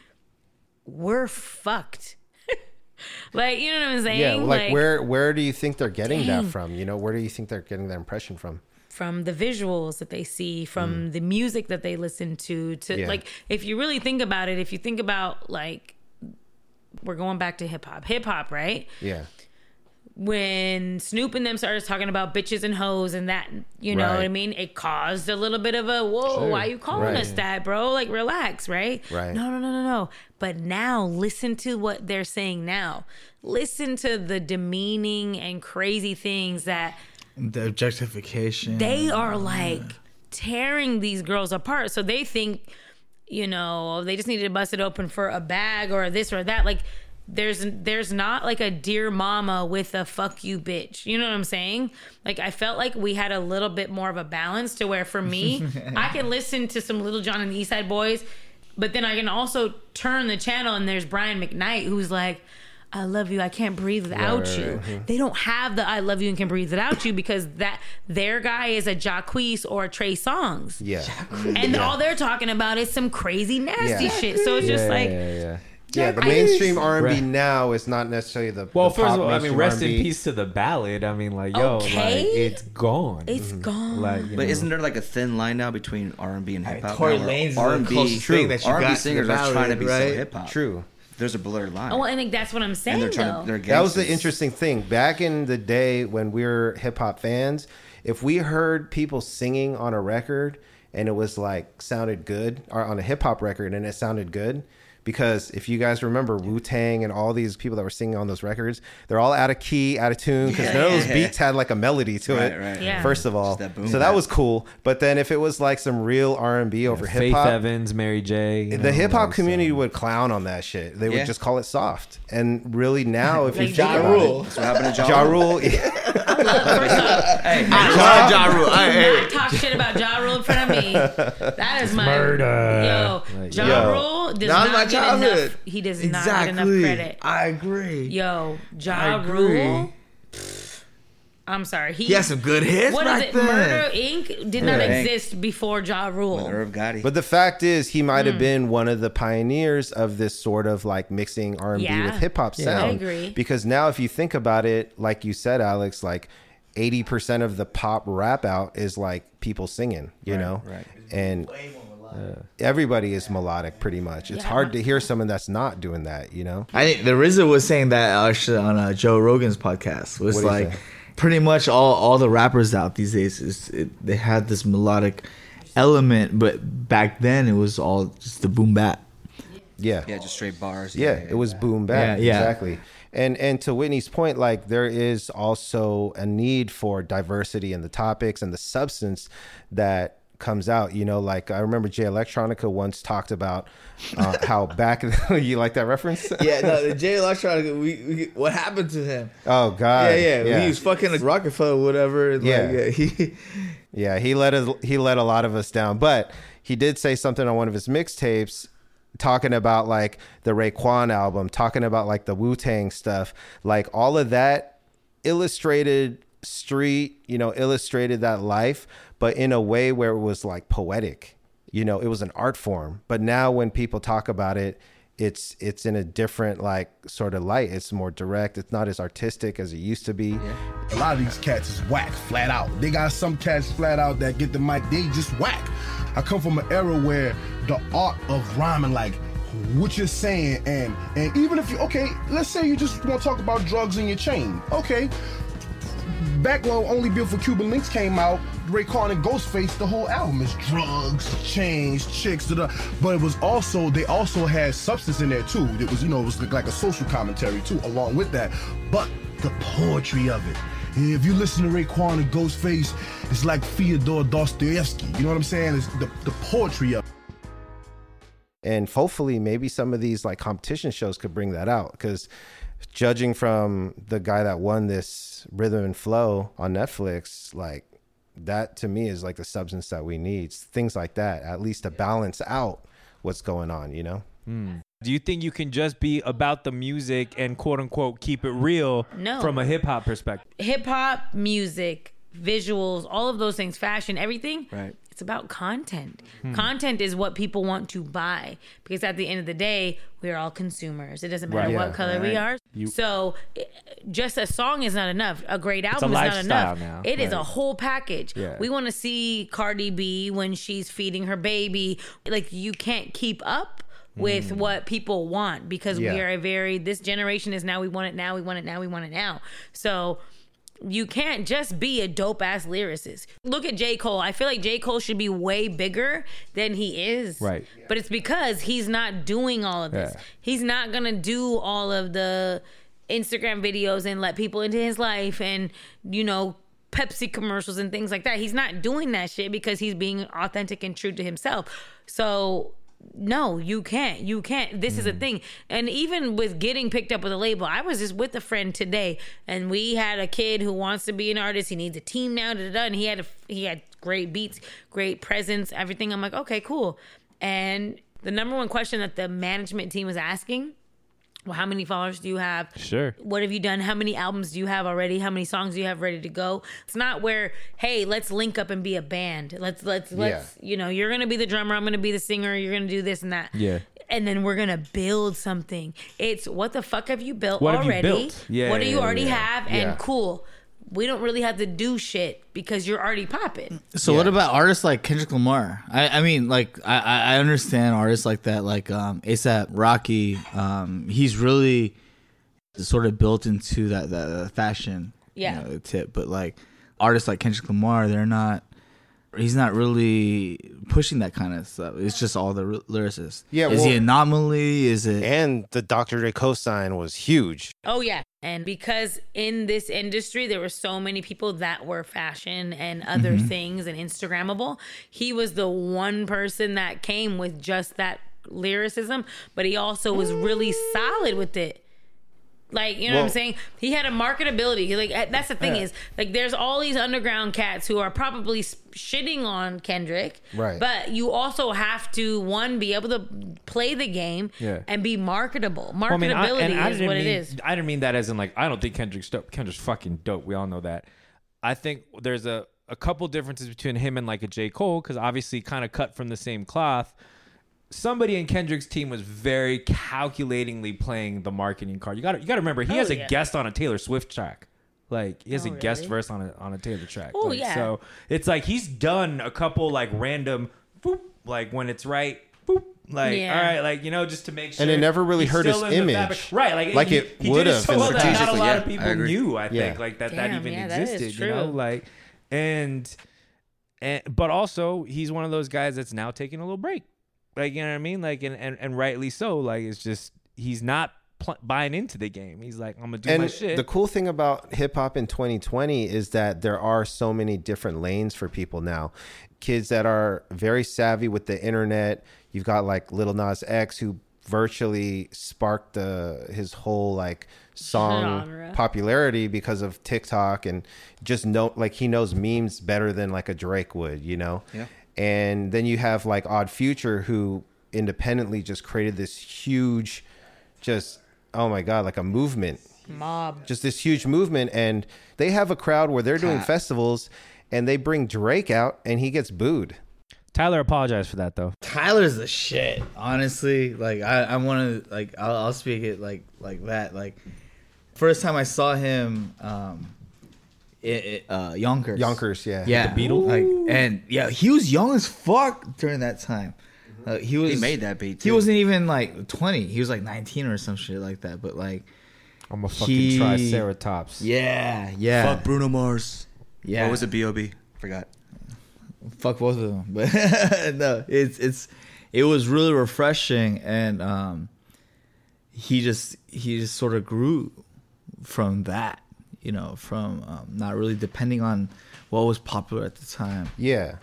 we're fucked. Like, you know what I'm saying? Yeah, like where do you think they're getting that from? You know, where do you think they're getting that impression from? From the visuals that they see, from the music that they listen to like, if you really think about it, if you think about, like, we're going back to hip hop, right? Yeah. When Snoop and them started talking about bitches and hoes and that, you know what I mean? It caused a little bit of a, whoa, why are you calling us that, bro? Like, relax, right? Right. No. But now listen to what they're saying now. Listen to the demeaning and crazy things that... The objectification. They are, like, tearing these girls apart. So they think you know, they just needed to bust it open for a bag or this or that. Like, there's not like a dear mama with a fuck you bitch. You know what I'm saying? Like, I felt like we had a little bit more of a balance to where, for me, I can listen to some Little John and the East Side Boys, but then I can also turn the channel and there's Brian McKnight who's like, I love you, I can't breathe without you. Mm-hmm. They don't have the I love you and can breathe without you, because that their guy is a Jacquees or a Trey Songz. Yeah. And all they're talking about is some crazy nasty shit. So it's just like... Yeah, the mainstream R&B now is not necessarily the well. The first of all, I mean, rest R&B. In peace to the ballad. I mean, like, yo, like, it's gone. It's gone. Like, but know. Isn't there like a thin line now between R&B and hip hop? Tory Lanez is the that you R&B got singers ballad, are trying to be so hip hop. True. There's a blurred line. Oh, and like, that's what I'm saying. And that was the interesting thing back in the day when we were hip hop fans. If we heard people singing on a record and it was like sounded good, or on a hip hop record and it sounded good. Because if you guys remember Wu-Tang and all these people that were singing on those records, they're all out of key, out of tune, because none of those beats had like a melody to it, first of all. That that was cool. But then if it was like some real R&B over hip-hop. Faith Evans, Mary J. The hip-hop community would clown on that shit. They would just call it soft. And really now, if you Ja Rule. That's what happened to Ja Rule. I love, first off, I love Ja Rule. I talk shit about Ja Rule in front of me. That is my... murder. Yo, Ja Rule does not childhood. He does not get enough credit. I agree. Yo, Ja Rule. I'm sorry. He has some good hits. What is it? Then. Murder Inc. did not exist before Ja Rule. But the fact is, he might have been one of the pioneers of this sort of like mixing R&B with hip hop sound. I agree. Because now, if you think about it, like you said, Alex, like 80% of the pop rap out is like people singing, you know, and. Everybody is melodic pretty much. It's hard to hear someone that's not doing that, you know? I think the RZA was saying that actually on Joe Rogan's podcast. Was like pretty much all the rappers out these days, they had this melodic element, but back then it was all just the boom bap. Yeah, just straight bars. Yeah, it was boom bap. Yeah, exactly. And to Whitney's point, like, there is also a need for diversity in the topics and the substance that comes out, you know, like I remember Jay Electronica once talked about how back you like that reference? The Jay Electronica, we what happened to him? Oh God. He was fucking a Rockefeller or whatever. He let a lot of us down, but he did say something on one of his mixtapes talking about like the Raekwon album, talking about like the Wu-Tang stuff, like all of that illustrated street, you know, illustrated that life, but in a way where it was like poetic, you know, it was an art form. But now when people talk about it, it's in a different like sort of light. It's more direct. It's not as artistic as it used to be. A lot of these cats is whack flat out. They got some cats flat out that get the mic, they just whack. I come from an era where the art of rhyming, like what you're saying, and even if you, okay, let's say you just want to talk about drugs in your chain, okay. Back when Only Beautiful Cuban Links came out, Raekwon and Ghostface, the whole album is drugs, chains, chicks, but it was also, they also had substance in there too. It was, you know, it was like a social commentary too, along with that. But the poetry of it. If you listen to Raekwon and Ghostface, it's like Fyodor Dostoevsky. You know what I'm saying? It's the poetry of it. And hopefully maybe some of these like competition shows could bring that out, because judging from the guy that won this Rhythm and Flow on Netflix, like that to me is like the substance that we need. Things like that, at least to balance out what's going on, you know? Mm. Do you think you can just be about the music and quote unquote keep it real from a hip hop perspective? Hip hop, music, visuals, all of those things, fashion, everything. Right. It's about content. Content is what people want to buy, because at the end of the day, we're all consumers. It doesn't matter what color we are. So just a song is not enough. A great album is not enough. Now. It is a whole package. Yeah. We want to see Cardi B when she's feeding her baby. Like, you can't keep up with what people want, because we are this generation is now, we want it now, we want it now, we want it now. So... you can't just be a dope-ass lyricist. Look at J. Cole. I feel like J. Cole should be way bigger than he is. Right. But it's because he's not doing all of this. Yeah. He's not going to do all of the Instagram videos and let people into his life and, you know, Pepsi commercials and things like that. He's not doing that shit because he's being authentic and true to himself. So no, you can't. You can't. This is a thing. And even with getting picked up with a label, I was just with a friend today, and we had a kid who wants to be an artist. He needs a team now. And he had great beats, great presence, everything. I'm like, okay, cool. And the number one question that the management team was asking, well, how many followers do you have? Sure. What have you done? How many albums do you have already? How many songs do you have ready to go? It's not where, hey, let's link up and be a band. Let's you know, you're going to be the drummer. I'm going to be the singer. You're going to do this and that. Yeah. And then we're going to build something. It's what the fuck have you built already? What have you built? Yeah, what do you already have? Yeah. And cool. We don't really have to do shit because you're already popping. So what about artists like Kendrick Lamar? I mean, I understand artists like that, like A$AP Rocky. He's really sort of built into that fashion tip. But like artists like Kendrick Lamar, he's not really pushing that kind of stuff. It's just all the lyricists. Yeah, is he anomaly? Is it? And the Dr. Dre cosign was huge. Oh, yeah. And because in this industry, there were so many people that were fashion and other things and Instagrammable, he was the one person that came with just that lyricism, but he also was really solid with it. Like, you know what I'm saying? He had a marketability. Like, that's the thing is, like, there's all these underground cats who are probably shitting on Kendrick. Right. But you also have to, one, be able to play the game and be marketable. Marketability is what it is. I didn't mean that as in, like, I don't think Kendrick's dope. Kendrick's fucking dope. We all know that. I think there's a couple differences between him and, like, a J. Cole, because obviously kind of cut from the same cloth. Somebody in Kendrick's team was very calculatingly playing the marketing card. You got to remember, he has a guest on a Taylor Swift track. Like, he has a guest verse on a Taylor track. Oh, like, yeah. So it's like he's done a couple like random boop, like when it's right, boop, like all right, like, you know, just to make sure. And it never really hurt his image, right? Like it would have. So well that not a lot of people knew. I think like that Damn, that even existed. That you know, like and but also he's one of those guys that's now taking a little break. Like, you know what I mean? Like, and rightly so. Like, it's just, he's not buying into the game. He's like, I'm going to do my shit. The cool thing about hip hop in 2020 is that there are so many different lanes for people now. Kids that are very savvy with the internet. You've got like Lil Nas X, who virtually sparked his whole like song genre popularity because of TikTok, and just he knows memes better than like a Drake would, you know? Yeah. And then you have like Odd Future, who independently just created this huge, just, oh my God, like a movement. Mob. Just this huge movement. And they have a crowd where they're doing festivals, and they bring Drake out and he gets booed. Tyler apologized for that though. Tyler's the shit. Honestly, like I want to, like, I'll speak it like that. Like, first time I saw him, Yonkers, yeah, the Beatles, like, and yeah, he was young as fuck during that time. He made that beat too. He wasn't even like 20; he was like 19 or some shit like that. But like, I'm a fucking triceratops. Yeah. Fuck Bruno Mars. Yeah, what was it? B.O.B. Forgot. Fuck both of them. But no, it was really refreshing, and he just sort of grew from that. You know, from not really depending on what was popular at the time. Yeah.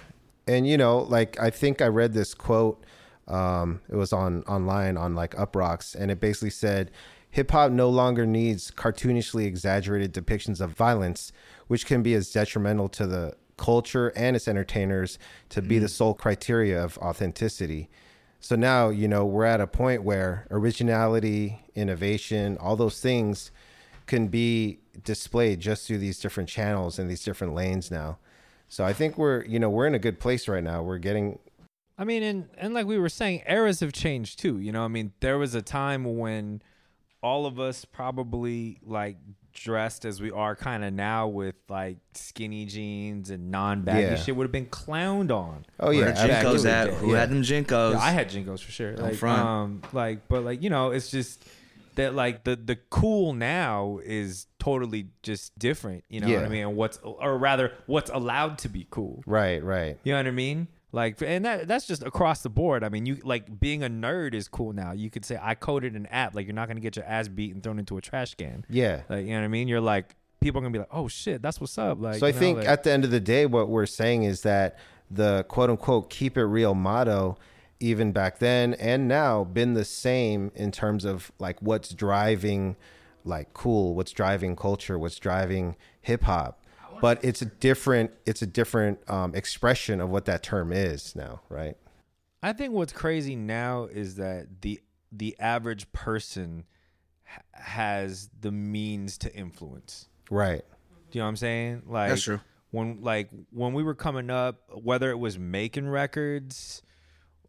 And, you know, like, I think I read this quote. It was online on like Uproxx. And it basically said, hip hop no longer needs cartoonishly exaggerated depictions of violence, which can be as detrimental to the culture and its entertainers to be the sole criteria of authenticity. So now, you know, we're at a point where originality, innovation, all those things can be displayed just through these different channels and these different lanes now. So I think we're in a good place right now. We're getting, I mean, and like we were saying, eras have changed too. You know, I mean, there was a time when all of us probably like dressed as we are kind of now with like skinny jeans and non-baggy shit would have been clowned on. Oh yeah, Jinkos at? Who had them Jinkos? Yeah, I had Jinkos for sure. Like, but like, you know, it's just that like the cool now is totally just different, you know what I mean? And what's allowed to be cool. Right. You know what I mean? Like, and that's just across the board. I mean, you like being a nerd is cool now. You could say I coded an app. Like, you're not gonna get your ass beat and thrown into a trash can. Yeah. Like, you know what I mean? You're like, people are gonna be like, oh shit, that's what's up. Like, so I think at the end of the day, what we're saying is that the quote unquote keep it real motto even back then and now, been the same in terms of like what's driving like cool, what's driving culture, what's driving hip hop. But it's a different expression of what that term is now, right? I think what's crazy now is that the average person has the means to influence. Right. Do you know what I'm saying? Like, that's true. When we were coming up, whether it was making records,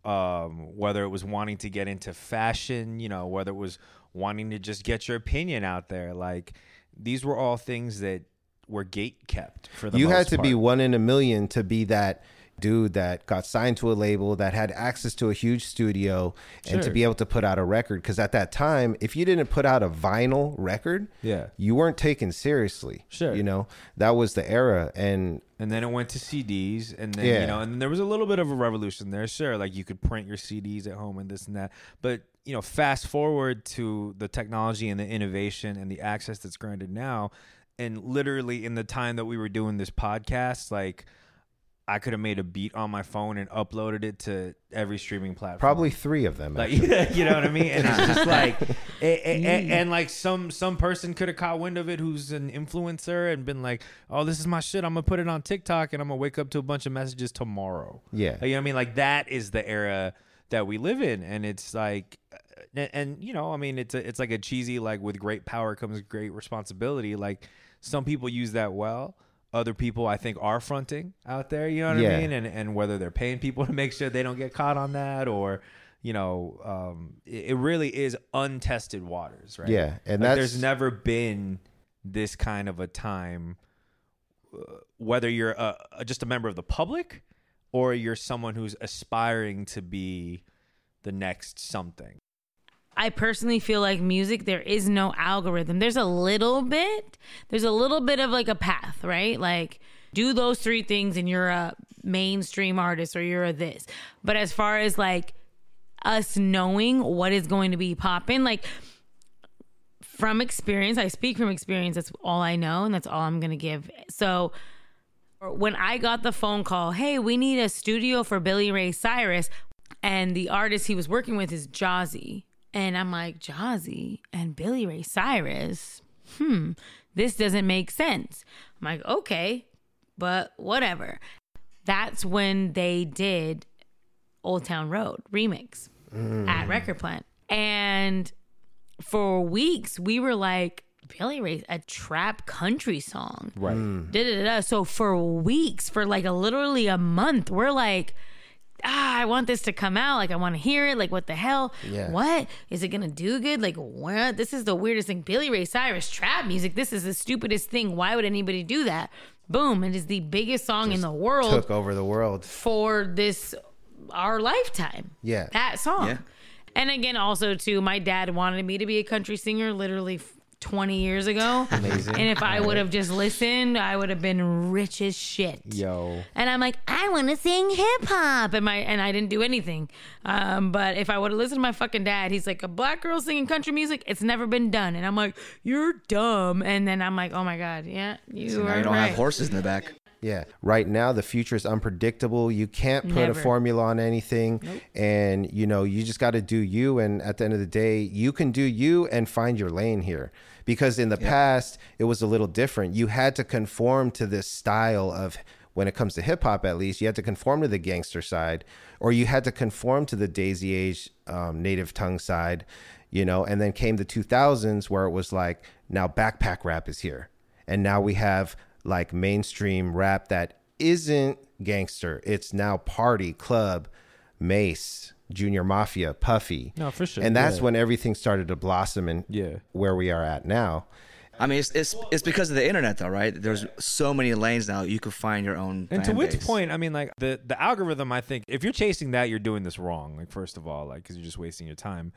whether it was wanting to get into fashion, you know, whether it was wanting to just get your opinion out there, like these were all things that were gate kept for the most part. You had to be one in a million to be that dude that got signed to a label that had access to a huge studio and to be able to put out a record. Because at that time, if you didn't put out a vinyl record, you weren't taken seriously. Sure. You know, that was the era. And then it went to CDs, and then, you know, and then there was a little bit of a revolution there. Sure. Like you could print your CDs at home and this and that, but you know, fast forward to the technology and the innovation and the access that's granted now. And literally in the time that we were doing this podcast, like I could have made a beat on my phone and uploaded it to every streaming platform. Probably three of them. Like, you know what I mean? And it's just like, and like some person could have caught wind of it who's an influencer and been like, oh, this is my shit. I'm going to put it on TikTok and I'm going to wake up to a bunch of messages tomorrow. Yeah. Like, you know what I mean? Like that is the era that we live in. And it's like, and you know, I mean, it's like a cheesy, like with great power comes great responsibility. Like some people use that well. Other people, I think, are fronting out there, you know what I mean? And whether they're paying people to make sure they don't get caught on that or, you know, it really is untested waters, right? Yeah. And like there's never been this kind of a time, whether you're just a member of the public or you're someone who's aspiring to be the next something. I personally feel like music, there is no algorithm. There's a little bit of like a path, right? Like do those three things and you're a mainstream artist or you're a this. But as far as like us knowing what is going to be popping, like from experience, I speak from experience. That's all I know. And that's all I'm going to give. So when I got the phone call, hey, we need a studio for Billy Ray Cyrus. And the artist he was working with is Jazzy. And I'm like, Jazzy and Billy Ray Cyrus, this doesn't make sense. I'm like, okay, but whatever. That's when they did Old Town Road remix at Record Plant. And for weeks, we were like, Billy Ray, a trap country song. Right. So for weeks, for like literally a month, we're like, I want this to come out. Like, I want to hear it. Like, what the hell? Yeah. What? Is it going to do good? Like, what? This is the weirdest thing. Billy Ray Cyrus, trap music. This is the stupidest thing. Why would anybody do that? Boom. It is the biggest song in the world. Took over the world. For this, our lifetime. Yeah. That song. Yeah. And again, also, too, my dad wanted me to be a country singer literally 20 years ago. Amazing. And if I would have just listened, I would have been rich as shit. Yo. And I'm like, I want to sing hip hop. And I didn't do anything. But if I would have listened to my fucking dad, he's like, a black girl singing country music, it's never been done. And I'm like, you're dumb. And then I'm like, oh my God. Yeah. You don't have horses in the back. Yeah. Right now, the future is unpredictable. You can't put a formula on anything. Nope. And, you know, you just got to do you. And at the end of the day, you can do you and find your lane here. Because in the past, it was a little different. You had to conform to this style of, when it comes to hip hop, at least, you had to conform to the gangster side, or you had to conform to the Daisy Age Native Tongues side, you know, and then came the 2000s where it was like, now backpack rap is here. And now we have like mainstream rap that isn't gangster. It's now party, club, Mace, Junior Mafia, Puffy. No, for sure. And that's when everything started to blossom and where we are at now. I mean, it's because of the internet though, right? There's so many lanes now. You could find your own fan base. And to which point, I mean, like the algorithm, I think if you're chasing that, you're doing this wrong. Like, first of all, like, cause you're just wasting your time.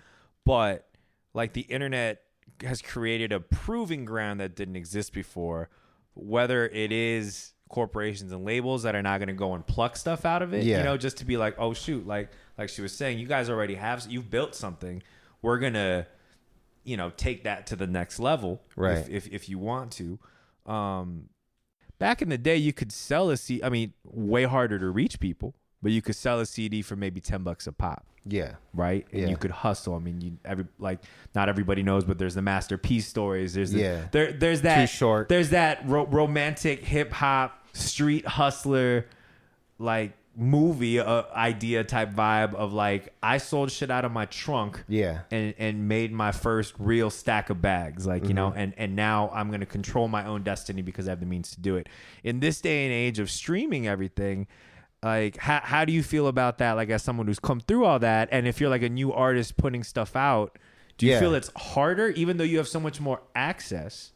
But like the internet has created a proving ground that didn't exist before, whether it is corporations and labels that are not going to go and pluck stuff out of it, you know, just to be like, oh shoot, like she was saying, you guys already have, you've built something. We're going to, you know, take that to the next level. Right. If you want to, back in the day, you could sell a CD. I mean, way harder to reach people, But you could sell a CD for maybe $10 a pop. Yeah. Right? And you could hustle. I mean, not everybody knows, but there's the masterpiece stories. There's that romantic hip hop street hustler like movie idea type vibe of like, I sold shit out of my trunk and made my first real stack of bags. Like, you know, and now I'm going to control my own destiny because I have the means to do it. In this day and age of streaming everything, like, how do you feel about that? Like, as someone who's come through all that, and if you're like a new artist putting stuff out, do you feel it's harder, even though you have so much more access?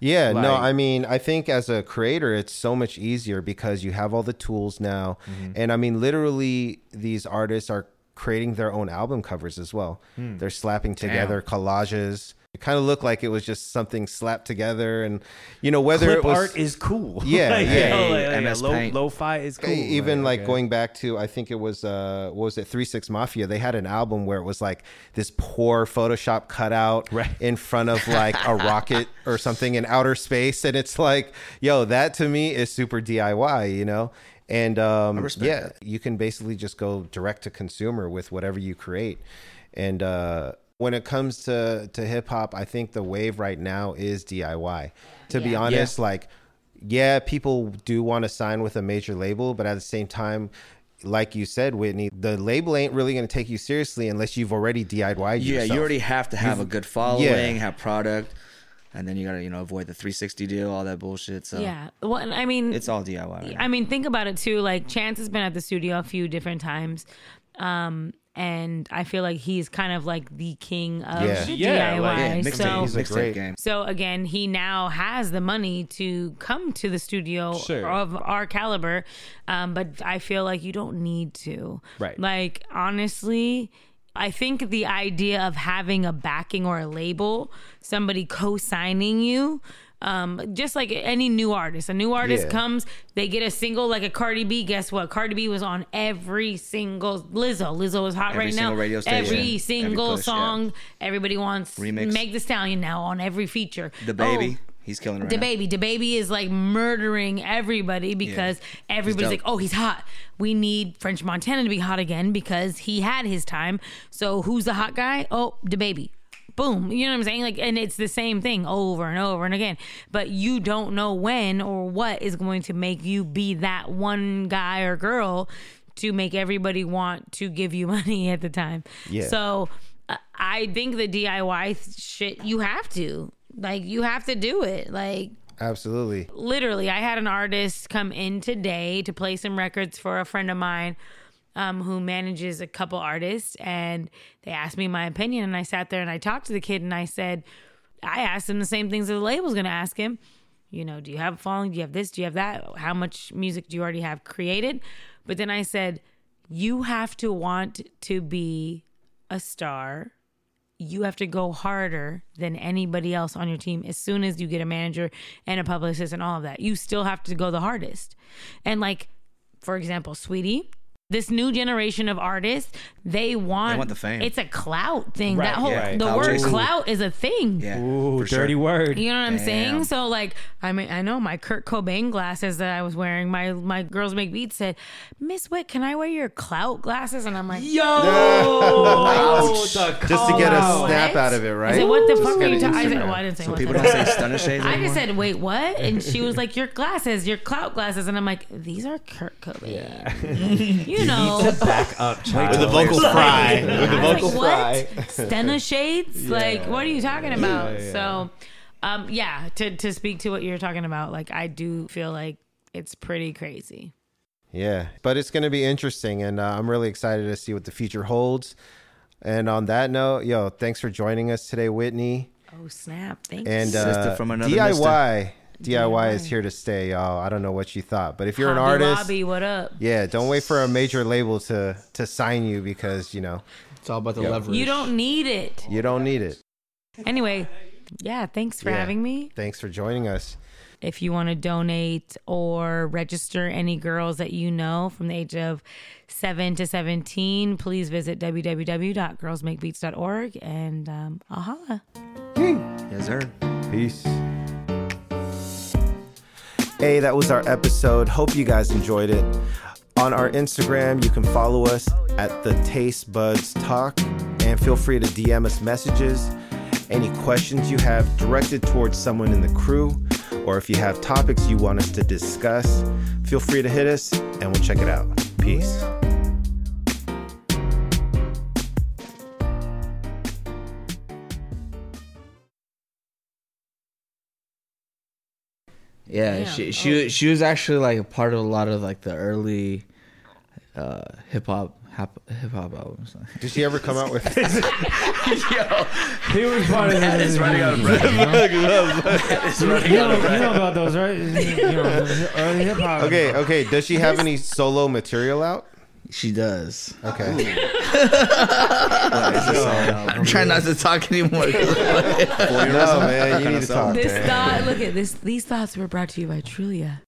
Yeah, like, no, I mean, I think as a creator, it's so much easier because you have all the tools now. Mm-hmm. And I mean, literally, these artists are creating their own album covers as well. Mm. They're slapping together collages. It kind of looked like it was just something slapped together, and you know, whether clip it was art is cool. Yeah, like, yeah. You know, like, MS Paint. Lo-fi is cool. Even like going back to, I think it was 3-6 Mafia. They had an album where it was like this poor Photoshop cutout in front of like a rocket or something in outer space, and it's like, yo, that to me is super DIY, you know. And I respect that. You can basically just go direct to consumer with whatever you create, and when it comes to hip hop, I think the wave right now is DIY. To be honest, like, yeah, people do want to sign with a major label, but at the same time, like you said, Whitney, the label ain't really going to take you seriously unless you've already DIY'd yourself. Yeah, you already have to have a good following, have product, and then you got to, you know, avoid the 360 deal, all that bullshit. So yeah, well, and I mean, it's all DIY. Right? I mean, think about it too. Like, Chance has been at the studio a few different times. And I feel like he's kind of like the king of DIY. He's a great game. So again, he now has the money to come to the studio of our caliber. But I feel like you don't need to. Right. Like, honestly, I think the idea of having a backing or a label, somebody co-signing you, just like any new artist. A new artist comes, they get a single, like a Cardi B. Guess what? Cardi B was on every single Lizzo. Lizzo is hot right now. Radio station, every single push, song. Yeah. Everybody wants remix. Meg Thee Stallion now on every feature. The Baby. He's killing right now. DaBaby is like murdering everybody because everybody's like, oh, he's hot. We need French Montana to be hot again because he had his time. So who's the hot guy? Oh, DaBaby. Boom. You know what I'm saying? Like, and it's the same thing over and over and again. But you don't know when or what is going to make you be that one guy or girl to make everybody want to give you money at the time. Yeah. So I think the DIY shit, you have to. Like, you have to do it. Like, absolutely. Literally, I had an artist come in today to play some records for a friend of mine who manages a couple artists, and they asked me my opinion, and I sat there and I talked to the kid, and I said, I asked him the same things that the label's going to ask him. You know, do you have a following? Do you have this? Do you have that? How much music do you already have created? But then I said, you have to want to be a star. You have to go harder than anybody else on your team. As soon as you get a manager and a publicist and all of that, you still have to go the hardest. And like, for example, Sweetie, this new generation of artists, they want the fame. It's a clout thing. Right, that whole the clout word clout is a thing. Yeah, ooh, dirty word. You know what I'm saying? So like, I mean, I know my Kurt Cobain glasses that I was wearing. My girls make beats said, Miss Witt, can I wear your clout glasses? And I'm like, yo, just to get a snap out of it, right? I said, what the fuck are you talking? I didn't say. So what people don't say stunner shades. I just said, wait, what? And she was like, your glasses, your clout glasses. And I'm like, these are Kurt Cobain. Yeah. You know, need to back up, child. With the vocal fry. With the vocal fry. What? Stenna shades? Like, what are you talking about? Yeah. So, to speak to what you're talking about, like, I do feel like it's pretty crazy. Yeah, but it's going to be interesting, and I'm really excited to see what the future holds. And on that note, yo, thanks for joining us today, Whitney. Oh, snap. Thanks. And sister from another DIY. Mister. DIY is here to stay, y'all. I don't know what you thought, but if you're an artist, Bobby, what up? Yeah, don't wait for a major label to sign you because, you know, it's all about the leverage. You don't need it. You don't need it. Anyway, thanks for having me. Thanks for joining us. If you want to donate or register any girls that you know from the age of 7 to 17, please visit www.girlsmakebeats.org and I'll holla. Yes, sir. Peace. Hey, that was our episode. Hope you guys enjoyed it. On our Instagram, you can follow us at The Taste Buds Talk, and feel free to DM us messages, any questions you have directed towards someone in the crew, or if you have topics you want us to discuss, feel free to hit us and we'll check it out. Peace. Yeah, damn. She was actually like a part of a lot of like the early hip hop albums. Did she ever come out with? Yo, he was part of that. Is running out of breath. You know about those, right? You know, early hip hop. Okay. Does she have any solo material out? She does. Okay. I'm trying not to talk anymore. No, man, you need to talk. These thoughts were brought to you by Trulia.